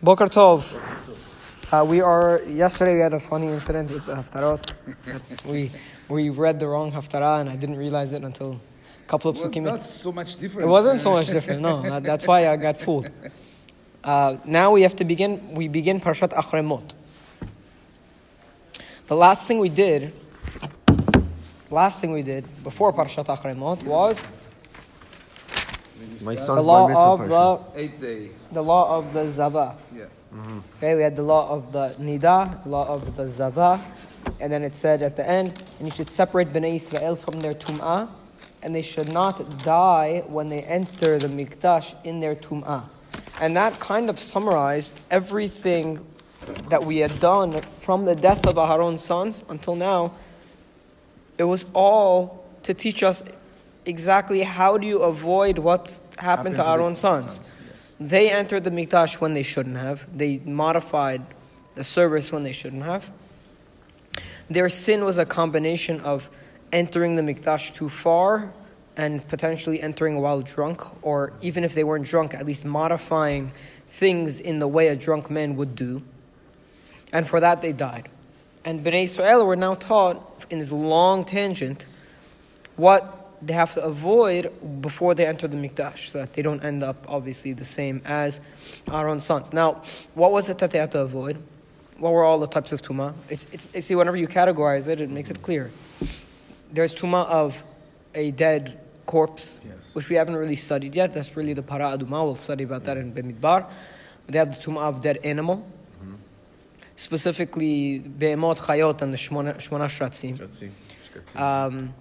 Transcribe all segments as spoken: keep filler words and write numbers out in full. Boker Tov. Uh, we are, yesterday we had a funny incident with the Haftarot. we we read the wrong Haftarah and I didn't realize it until a couple of psukim. It was not so much different. It wasn't so much different, no. That's why I got fooled. Uh, now we have to begin, we begin parashat Acharei Mot. The last thing we did, last thing we did before parashat Acharei Mot was My son's the law of the eighth day. The law of the Zabah. Yeah. Mm-hmm. Okay, we had the law of the Nida, the law of the Zabah, and then it said at the end, and you should separate B'nai Yisrael from their Tum'ah, and they should not die when they enter the Mikdash in their Tum'ah. And that kind of summarized everything that we had done from the death of Aharon's sons until now. It was all to teach us exactly how do you avoid what happened, happened to Aharon's sons. sons yes. They entered the Mikdash when they shouldn't have. They modified the service when they shouldn't have. Their sin was a combination of entering the Mikdash too far and potentially entering while drunk, or even if they weren't drunk, at least modifying things in the way a drunk man would do. And for that, they died. And B'nai Yisrael were now taught, in this long tangent, what they have to avoid before they enter the Mikdash, so that they don't end up, obviously, the same as Aharon's sons. Now, what was it that they had to avoid? What were all the types of Tumah? It's, it's, see, whenever you categorize it, it makes it clear. There's Tumah of a dead corpse, yes, which we haven't really studied yet. That's really the Para Aduma. We'll study about that in Bemidbar. They have the Tumah of dead animal, mm-hmm, specifically Be'emot, Chayot, and the Shmona Shratzim. Um...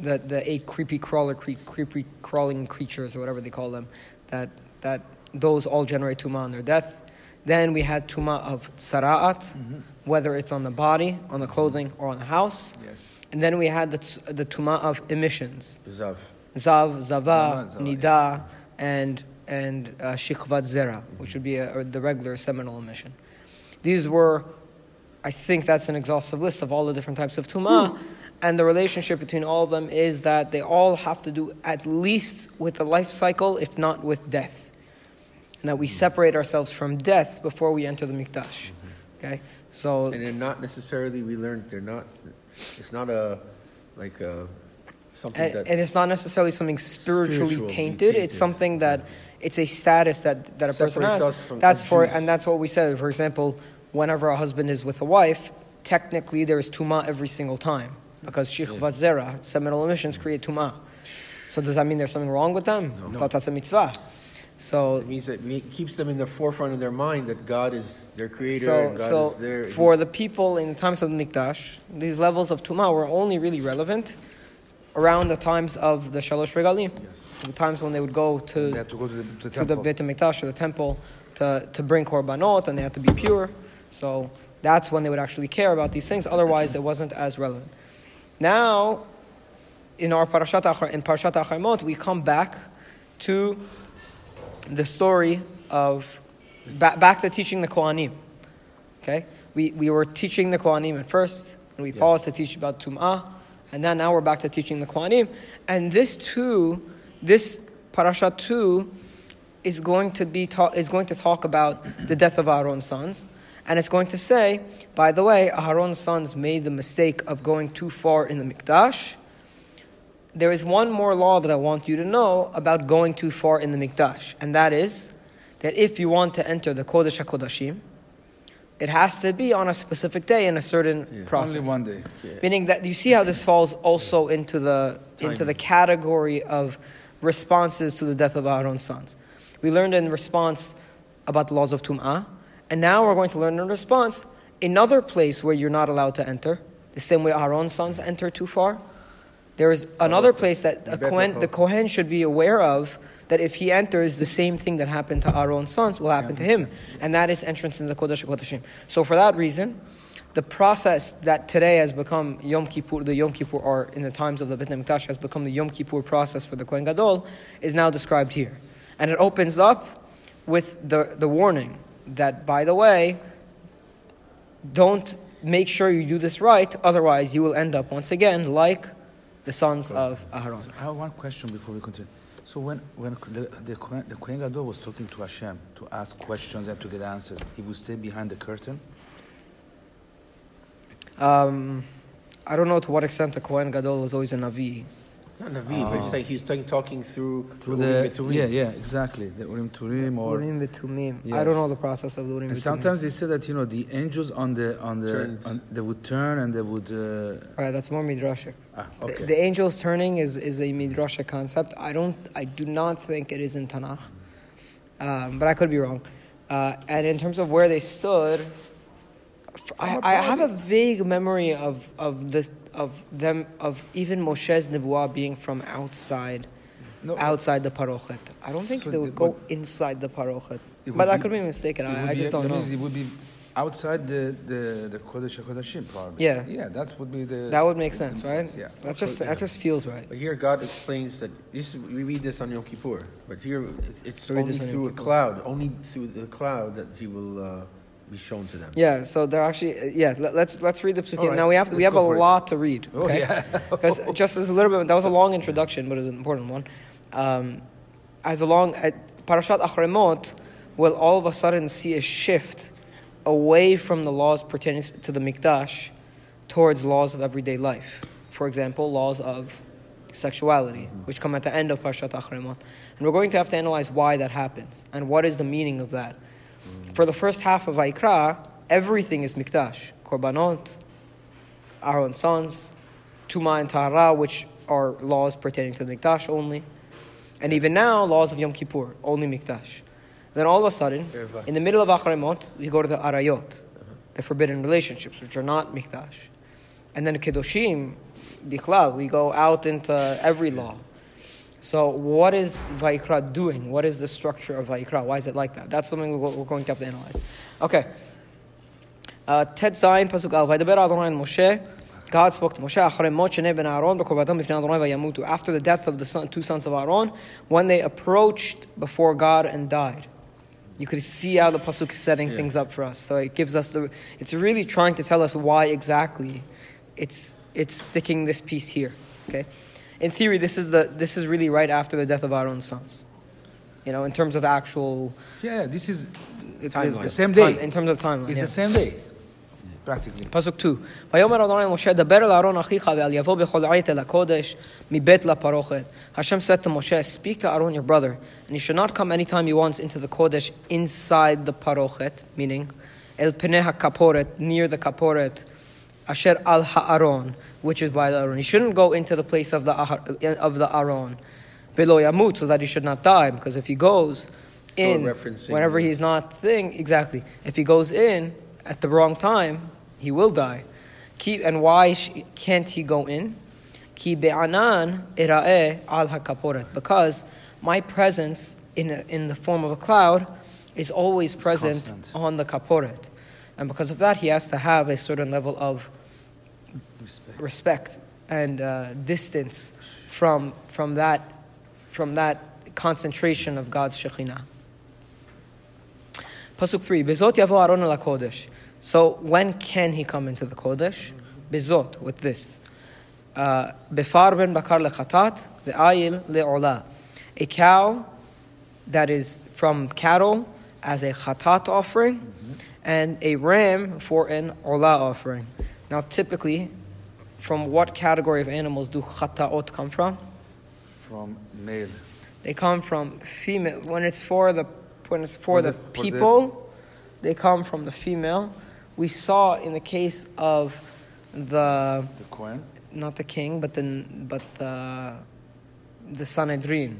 The the eight creepy crawler creep, creepy crawling creatures or whatever they call them, that that those all generate tumah on their death. Then we had tumah of tsara'at, mm-hmm, whether it's on the body, on the clothing, or on the house. Yes. And then we had the the tumah of emissions. Zav, zav, zava, zava nida, yeah, and and uh, shikhvat zera, mm-hmm, which would be a, or the regular seminal emission. These were, I think, that's an exhaustive list of all the different types of tumah. And the relationship between all of them is that they all have to do at least with the life cycle, if not with death. And that we separate ourselves from death before we enter the Mikdash. Mm-hmm. Okay? So, and they're not necessarily, we learned, they're not, it's not a, like a, something and, that... And it's not necessarily something spiritually spiritual, tainted. tainted. It's something that, it's a status that, that a Separates person has. That's for, and that's what we said. For example, whenever a husband is with a wife, technically there is tumah every single time, because shikhvat zera, seminal emissions, create tumah. So does that mean there's something wrong with them? No. I thought that's a mitzvah. So it means that it keeps them in the forefront of their mind that God is their creator, so, and God so is their... for the people in the times of the Mikdash, these levels of tumah were only really relevant around the times of the shalosh regalim. Yes. The times when they would go to, they had to, go to, the, to, the, to the Beit HaMikdash, to the temple, to, to bring korbanot, and they had to be pure. So that's when they would actually care about these things. Otherwise, it wasn't as relevant. Now, in our parashat Achar, in parashat Acharei Mot, we come back to the story of ba- back to teaching the Kohanim. Okay, we we were teaching the Kohanim at first, and we yeah. paused to teach about Tum'ah, and then now we're back to teaching the Kohanim. And this too, this parashat too, is going to be ta- is going to talk about the death of Aharon's sons. And it's going to say, by the way, Aharon's sons made the mistake of going too far in the Mikdash. There is one more law that I want you to know about going too far in the Mikdash. And that is that if you want to enter the Kodesh HaKodeshim, it has to be on a specific day in a certain yeah, process. Only one day. Yeah. Meaning that you see how this falls also into the Timing. into the category of responses to the death of Aharon's sons. We learned in response about the laws of Tum'ah. And now we're going to learn in response another place where you're not allowed to enter, the same way Aharon's sons enter too far. There is another place that a Kohen, the Kohen should be aware of, that if he enters, the same thing that happened to Aharon's sons will happen to him. And that is entrance into the Kodesh HaKodeshim. So for that reason, the process that today has become Yom Kippur, the Yom Kippur, or in the times of the Beit HaMikdash has become the Yom Kippur process for the Kohen Gadol, is now described here. And it opens up with the, the warning that, by the way, don't make sure you do this right, otherwise you will end up once again like the sons of Aharon. So I have one question before we continue. So when, when the, the, Kohen, the Kohen Gadol was talking to Hashem to ask questions and to get answers, he would stay behind the curtain? Um, I don't know to what extent the Kohen Gadol was always a Navi. Not Navi, oh. but it's like he's talking through, through the Urim V'Tumim. Yeah, yeah, exactly. The Urim V'Tumim or... Urim V'Tumim. Yes. I don't know the process of the Urim V'Tumim. And sometimes they say that, you know, the angels on the... on the on, they would turn and they would... Uh... Right, that's more Midrashic. Ah, okay. The, the angels turning is, is a Midrashic concept. I don't... I do not think it is in Tanakh. Um, but I could be wrong. Uh, and in terms of where they stood... I, I have a vague memory of of this of them of even Moshe's nevuah being from outside, no, outside the parochet. I don't think so they would the, go inside the parochet. But be, I could be mistaken. I, I just be, don't know. It would be outside the the, the Kodesh HaKodeshim probably. Yeah, yeah, that would be the. That would make sense, sense right? Yeah, that that's just that just feels right. But here God explains that this we read this on Yom Kippur, but here it's, it's only on through a cloud, only through the cloud that He will. Uh, be shown to them. Yeah, so they're actually yeah. Let, let's let's read the psukim. Right, now we have we have a lot it. to read. Okay, because oh, yeah. just as a little bit that was a long introduction, but it's an important one. Um, as a long parashat Acharei Mot will all of a sudden see a shift away from the laws pertaining to the Mikdash towards laws of everyday life. For example, laws of sexuality, mm-hmm. which come at the end of parashat Acharei Mot, and we're going to have to analyze why that happens and what is the meaning of that. For the first half of Vayikra, everything is Mikdash. Korbanot, Aharon's sons, Tum'ah and Tahara, which are laws pertaining to the Mikdash only. And even now, laws of Yom Kippur, only Mikdash. Then all of a sudden, in the middle of Acharei Mot, we go to the Arayot, the forbidden relationships, which are not Mikdash. And then Kedoshim, Bichlal, we go out into every law. So what is Vayikra doing? What is the structure of Vayikra? Why is it like that? That's something we're going to have to analyze. Okay. Tet Zayin pasuk al Vaydaber Adonai and Moshe. God spoke to Moshe. Acharei Mot shnei ben Aharon b'korbatam b'fnei Adonai vayamutu. After the death of the son, two sons of Aaron, when they approached before God and died. You could see how the pasuk is setting yeah. things up for us. So it gives us the. It's really trying to tell us why exactly, it's it's sticking this piece here. Okay. In theory, this is the this is really right after the death of Aaron's sons, you know, in terms of actual. Yeah, this is the same day. In terms of timeline, it's yeah. the same day, practically. Pasuk two. Vayomer Adonai Moshe daber el Aaron achicha ve'al yavo bechol ait el hakodesh mibet la parochet. Hashem said to Moshe, "Speak to Aaron your brother, and he should not come anytime he wants into the kodesh inside the parochet, meaning el peneh kaporet near the kaporet." Asher al ha'aron, which is by the Aron. He shouldn't go into the place of the of the Aron, below Yamut, so that he should not die. Because if he goes in, oh, whenever he's not thing exactly, if he goes in at the wrong time, he will die. Keep and why can't he go in? Ki be'anan ira'eh al ha'kaporet, because my presence in a, in the form of a cloud is always it's present constant. On the kaporet. And because of that, he has to have a certain level of respect, respect and uh, distance from from that from that concentration of God's Shekhinah. Pasuk three: Bezot yavo Aaron al Kodesh. So when can he come into the Kodesh? Bezot with this. Befar ben bakar le khatat ve'ayil le'ola. A cow that is from cattle as a khatat offering. Mm-hmm. And a ram for an olah offering. Now, typically, from what category of animals do chataot come from? From male. They come from female. When it's for the when it's for, for the, the people, for the... they come from the female. We saw in the case of the the Kohen, not the king, but the but the the Sanhedrin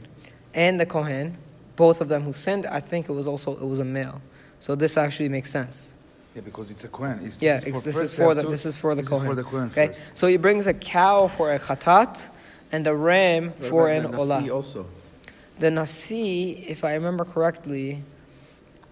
and the Kohen, both of them who sinned. I think it was also it was a male. So this actually makes sense. Yeah, because it's a Kohen. It's, yeah, it's, this, is for the, to, this is for the this Kohen. Is for the Kohen okay? So he brings a cow for a khatat and a ram but for an the olah. The Nasi also. The Nasi, if I remember correctly,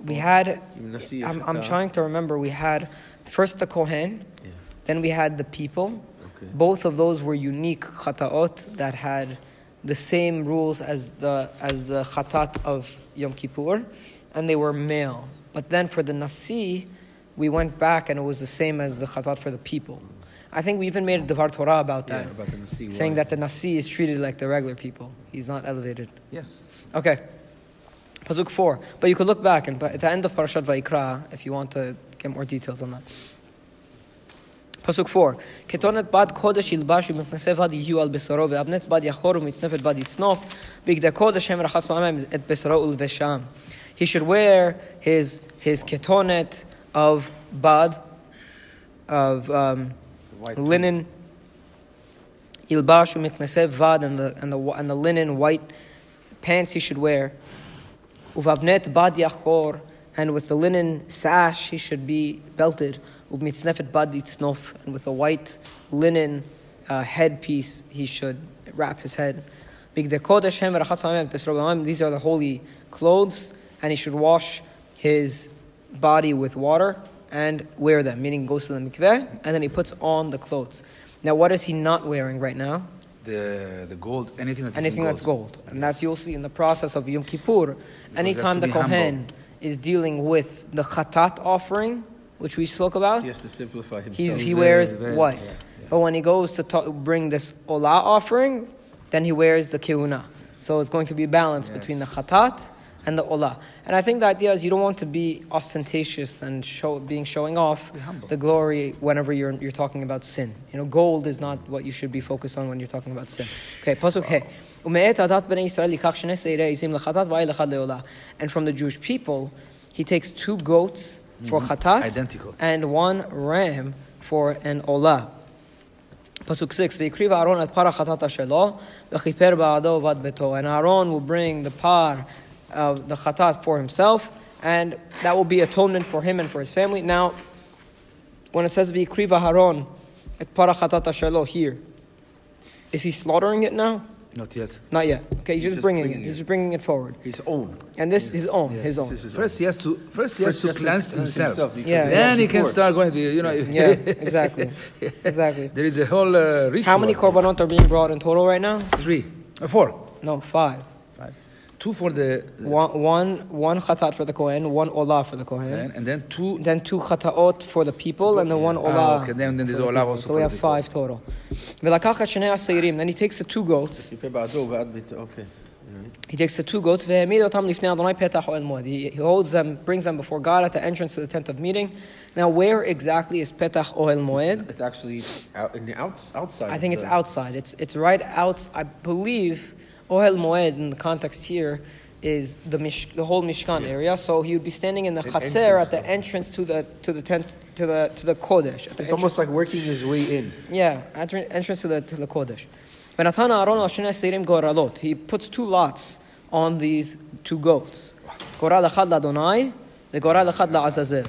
we had... Nasi, I'm, I'm trying to remember. We had first the Kohen, yeah. then we had the people. Okay. Both of those were unique chataot that had the same rules as the, as the khatat of Yom Kippur, and they were male. But then for the Nasi, we went back and it was the same as the Khatat for the people. I think we even made a Devar Torah about that, yeah, about the Nasi, saying that the Nasi is treated like the regular people. He's not elevated. Yes. Okay. Pasuk four. But you could look back, and at the end of parashat Vayikra, if you want to get more details on that. Pasuk four. Ketonet bad kodesh ilbashu mitnaseh vad yihu al besaro ve'abnet bad yachoru mitznefet bad yitznof b'gda kodesh hem rachas ma'amem et besaro ul vesham. He should wear his his ketonet of bad, of um, linen, ilbashu mitnaseh vad, and the and the and the linen white pants he should wear. Uvabnet bad yachor, and with the linen sash he should be belted. Uvmitznefet bad itznof, and with a white linen uh, headpiece he should wrap his head. Bigde kodesh hem rachatz hamem pesrob hamem. These are the holy clothes, and he should wash his body with water and wear them. Meaning, goes to the mikveh, and then he puts on the clothes. Now, what is he not wearing right now? The the gold, anything that's anything that's gold, gold. And that's you'll see in the process of Yom Kippur. Anytime the Kohen humble. is dealing with the khatat offering, which we spoke about, he has to simplify himself. He's, he wears very, very, white, yeah, yeah. But when he goes to ta- bring this olah offering, then he wears the keuna. So it's going to be a balance, yes, between the khatat and the olah. And I think the idea is you don't want to be ostentatious and show being showing off the glory whenever you're you're talking about sin. You know, gold is not what you should be focused on when you're talking about sin. Okay, pasuk hey. And from the Jewish people, he takes two goats for mm-hmm. khatat, identical, and one ram for an olah. Pasuk six, Vayikriv Aharon at para chatata shelo, v'chiper ba'ado vad beto. And Aharon will bring the par Uh, the khatat for himself, and that will be atonement for him and for his family. Now, when it says V'yikriv Aharon et para chatat asher lo here, is he slaughtering it now? Not yet. Not yet. Okay, he's, he's just, just bringing, bringing it. it. He's just bringing it forward. His own. And this is his own. Yes, his own. His first, he has to. First, he has first to, he has to cleanse himself. himself yeah, then he can start going to. You know. Yeah. Exactly. Exactly. There is a whole uh, ritual. How many korbanot are being brought in total right now? Three. Uh, four. No, five. Two for the, the one, one, one khatat for the Kohen, one olah for the Kohen, and, and then two, then two chataot for the people, and then one olah. Ah, okay, then, then there's olah the also. So we have five total. Then he takes the two goats. Okay. He takes the two goats. He, he holds them, brings them before God at the entrance to the tent of meeting. Now, where exactly is Petach Ohel Moed? It's actually out, in the out, outside. I think it's outside. It's it's right out. I believe. Ohel Moed in the context here is the Mish- the whole Mishkan yeah. area. So he would be standing in the chatzer at the entrance to the to the tent to the to the Kodesh. It's almost like working his way in. Yeah, entr- entrance to the to the Kodesh. He puts two lots on these two goats. Goral echad la Adonai, the goral echad la Azazel.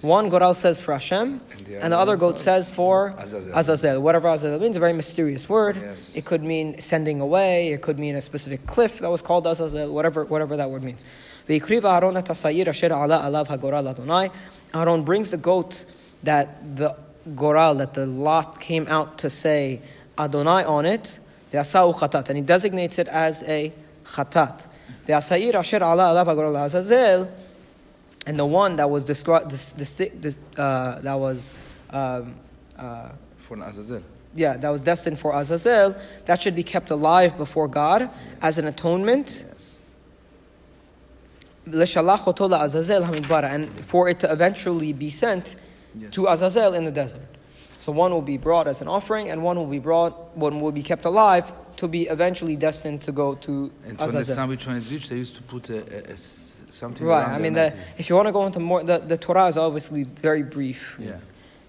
One goral says for Hashem, and the other, and the other goat says for Azazel. Azazel. Whatever Azazel means, a very mysterious word. Yes. It could mean sending away. It could mean a specific cliff that was called Azazel. Whatever, whatever that word means. Aharon brings the goat that the goral, that the lot came out to say Adonai on it. And he designates it as a khatat. And the one that was described, this, this, this, uh, that was um, uh, for an Azazel. Yeah, that was destined for Azazel. That should be kept alive before God, yes, as an atonement. Yes. And for it to eventually be sent, yes, to Azazel in the desert. So one will be brought as an offering, and one will be brought, one will be kept alive to be eventually destined to go to and Azazel. And when the sandwich is reached, they used to put a. a, a Something right, I mean, the, if you want to go into more, the, the Torah is obviously very brief. Yeah.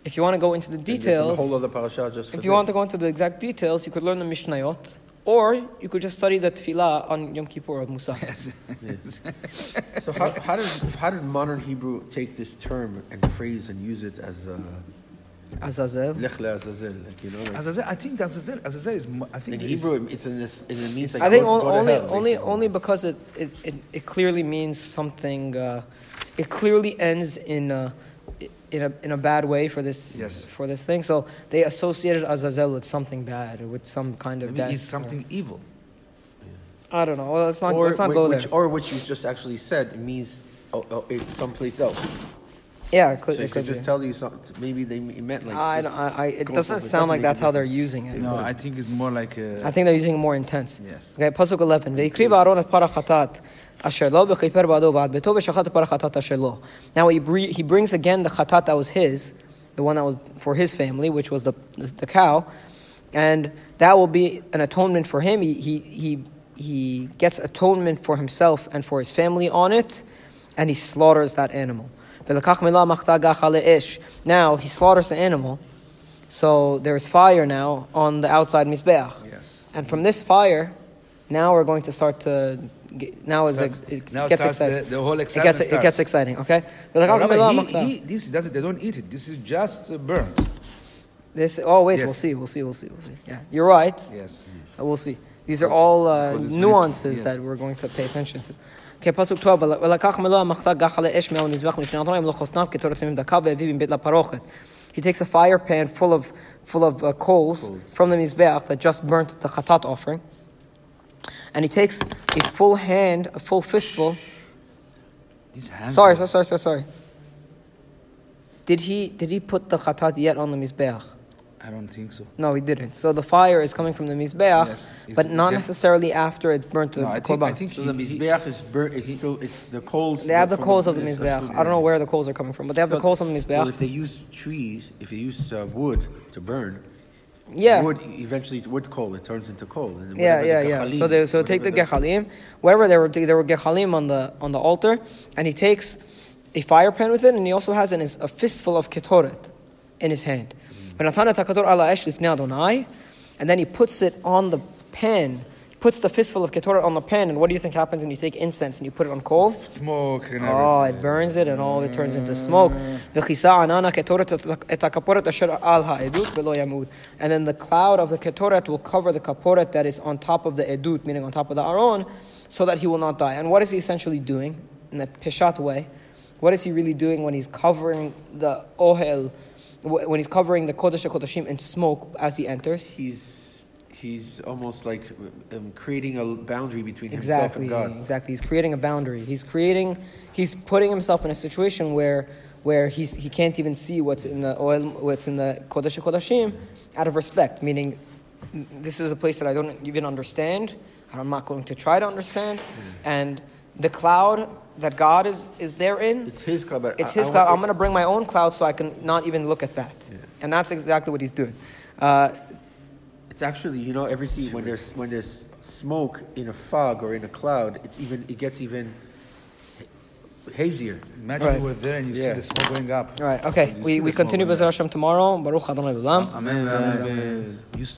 If you want to go into the details, whole other parasha just for if you this. want to go into the exact details, you could learn the Mishnayot, or you could just study the Tefillah on Yom Kippur of Musa. Yes. Yes. So how, how did how did modern Hebrew take this term and phrase and use it as a Azazel? Lech leAzazel, like, you know. Like, Azazel, I think Azazel, Azazel is. I think in Hebrew, it's in this. It means. Like I think go, only, go hell, only, only because it, it, it, it clearly means something. Uh, it clearly ends in a, in a in a bad way for this. Yes. For this thing, so they associated Azazel with something bad or with some kind of. I mean, death, it's something or, evil. Yeah. I don't know. Well, let's not or, let's not which, go there. Or which you just actually said means, oh, oh, it's someplace else. Yeah, it could, so it could, could just be. Tell you something. Maybe they meant like. I, don't, I, I it doesn't sound it doesn't like that's how they're using it. No, I think it's more like. A, I think they're using it more intense. Yes. Okay, pasuk eleven. Vayikra Aharon et parachat asher lo b'chiper bado bad b'tov shachat parachat asher lo. Now he br- he brings again the khatat that was his, the one that was for his family, which was the the, the cow, and that will be an atonement for him. He he he he gets atonement for himself and for his family on it, and he slaughters that animal. Now he slaughters the animal, so there is fire now on the outside mizbeach. Yes. And from this fire, now we're going to start to. Get, now it, starts, it now gets exciting. The, the whole excitement it gets starts. It gets exciting. Okay. Remember, he, he, this doesn't. They don't eat it. This is just burnt. This. Oh wait, yes. we'll see. We'll see. We'll see. We'll see. Yeah, you're right. Yes. We'll see. These are all uh, nuances yes. that we're going to pay attention to. Okay, pasuk twelve. He takes a fire pan full of full of uh, coals Cold. from the mizbeach that just burnt the khatat offering, and he takes a full hand, a full fistful. These hands. Sorry, sorry, sorry, sorry, sorry. Did he did he put the khatat yet on the mizbeach? I don't think so. No, he didn't. So the fire is coming from the mizbeach, yes. but not necessarily after it burnt the, no, the korban. I think so he, the mizbeach is burnt. It's he, still it's the coals. They have the coals of the mizbeach. I don't know where the coals are coming from, but they have but, the coals on the mizbeach. Well, if they used trees, if they used uh, wood to burn, yeah, wood eventually wood coal it turns into coal. And yeah, yeah, gechalim, yeah. So they so take the gechalim, wherever there were there were gechalim on the on the altar, and he takes a fire pan with it, and he also has in his a fistful of ketoret in his hand. And then he puts it on the pan, puts the fistful of ketoret on the pan, and what do you think happens when you take incense and you put it on coal? Smoke. And oh, it burns it and all it turns into smoke. And then the cloud of the ketoret will cover the kaporet that is on top of the edut, meaning on top of the aron, so that he will not die. And what is he essentially doing in a peshat way? What is he really doing when he's covering the ohel? When he's covering the Kodesh HaKodeshim in smoke as he enters, he's he's almost like um, creating a boundary between exactly, himself and God. Exactly, he's creating a boundary. He's creating, he's putting himself in a situation where where he's he can't even see what's in the oil, what's in the Kodesh HaKodeshim, out of respect. Meaning, this is a place that I don't even understand, and I'm not going to try to understand, and the cloud that God is, is there in, it's his cloud. It's his I, I cloud. I'm going to bring my own cloud so I can not even look at that. Yeah. And that's exactly what he's doing. Uh, it's actually, you know, every when there's when there's smoke in a fog or in a cloud, it's even it gets even hazier. Imagine right. you were there and you yeah. see the smoke going up. All right. Okay. We we continue B'ezrat Hashem tomorrow. Baruch Adonai Olam. Amen. Amen. Amen. Amen.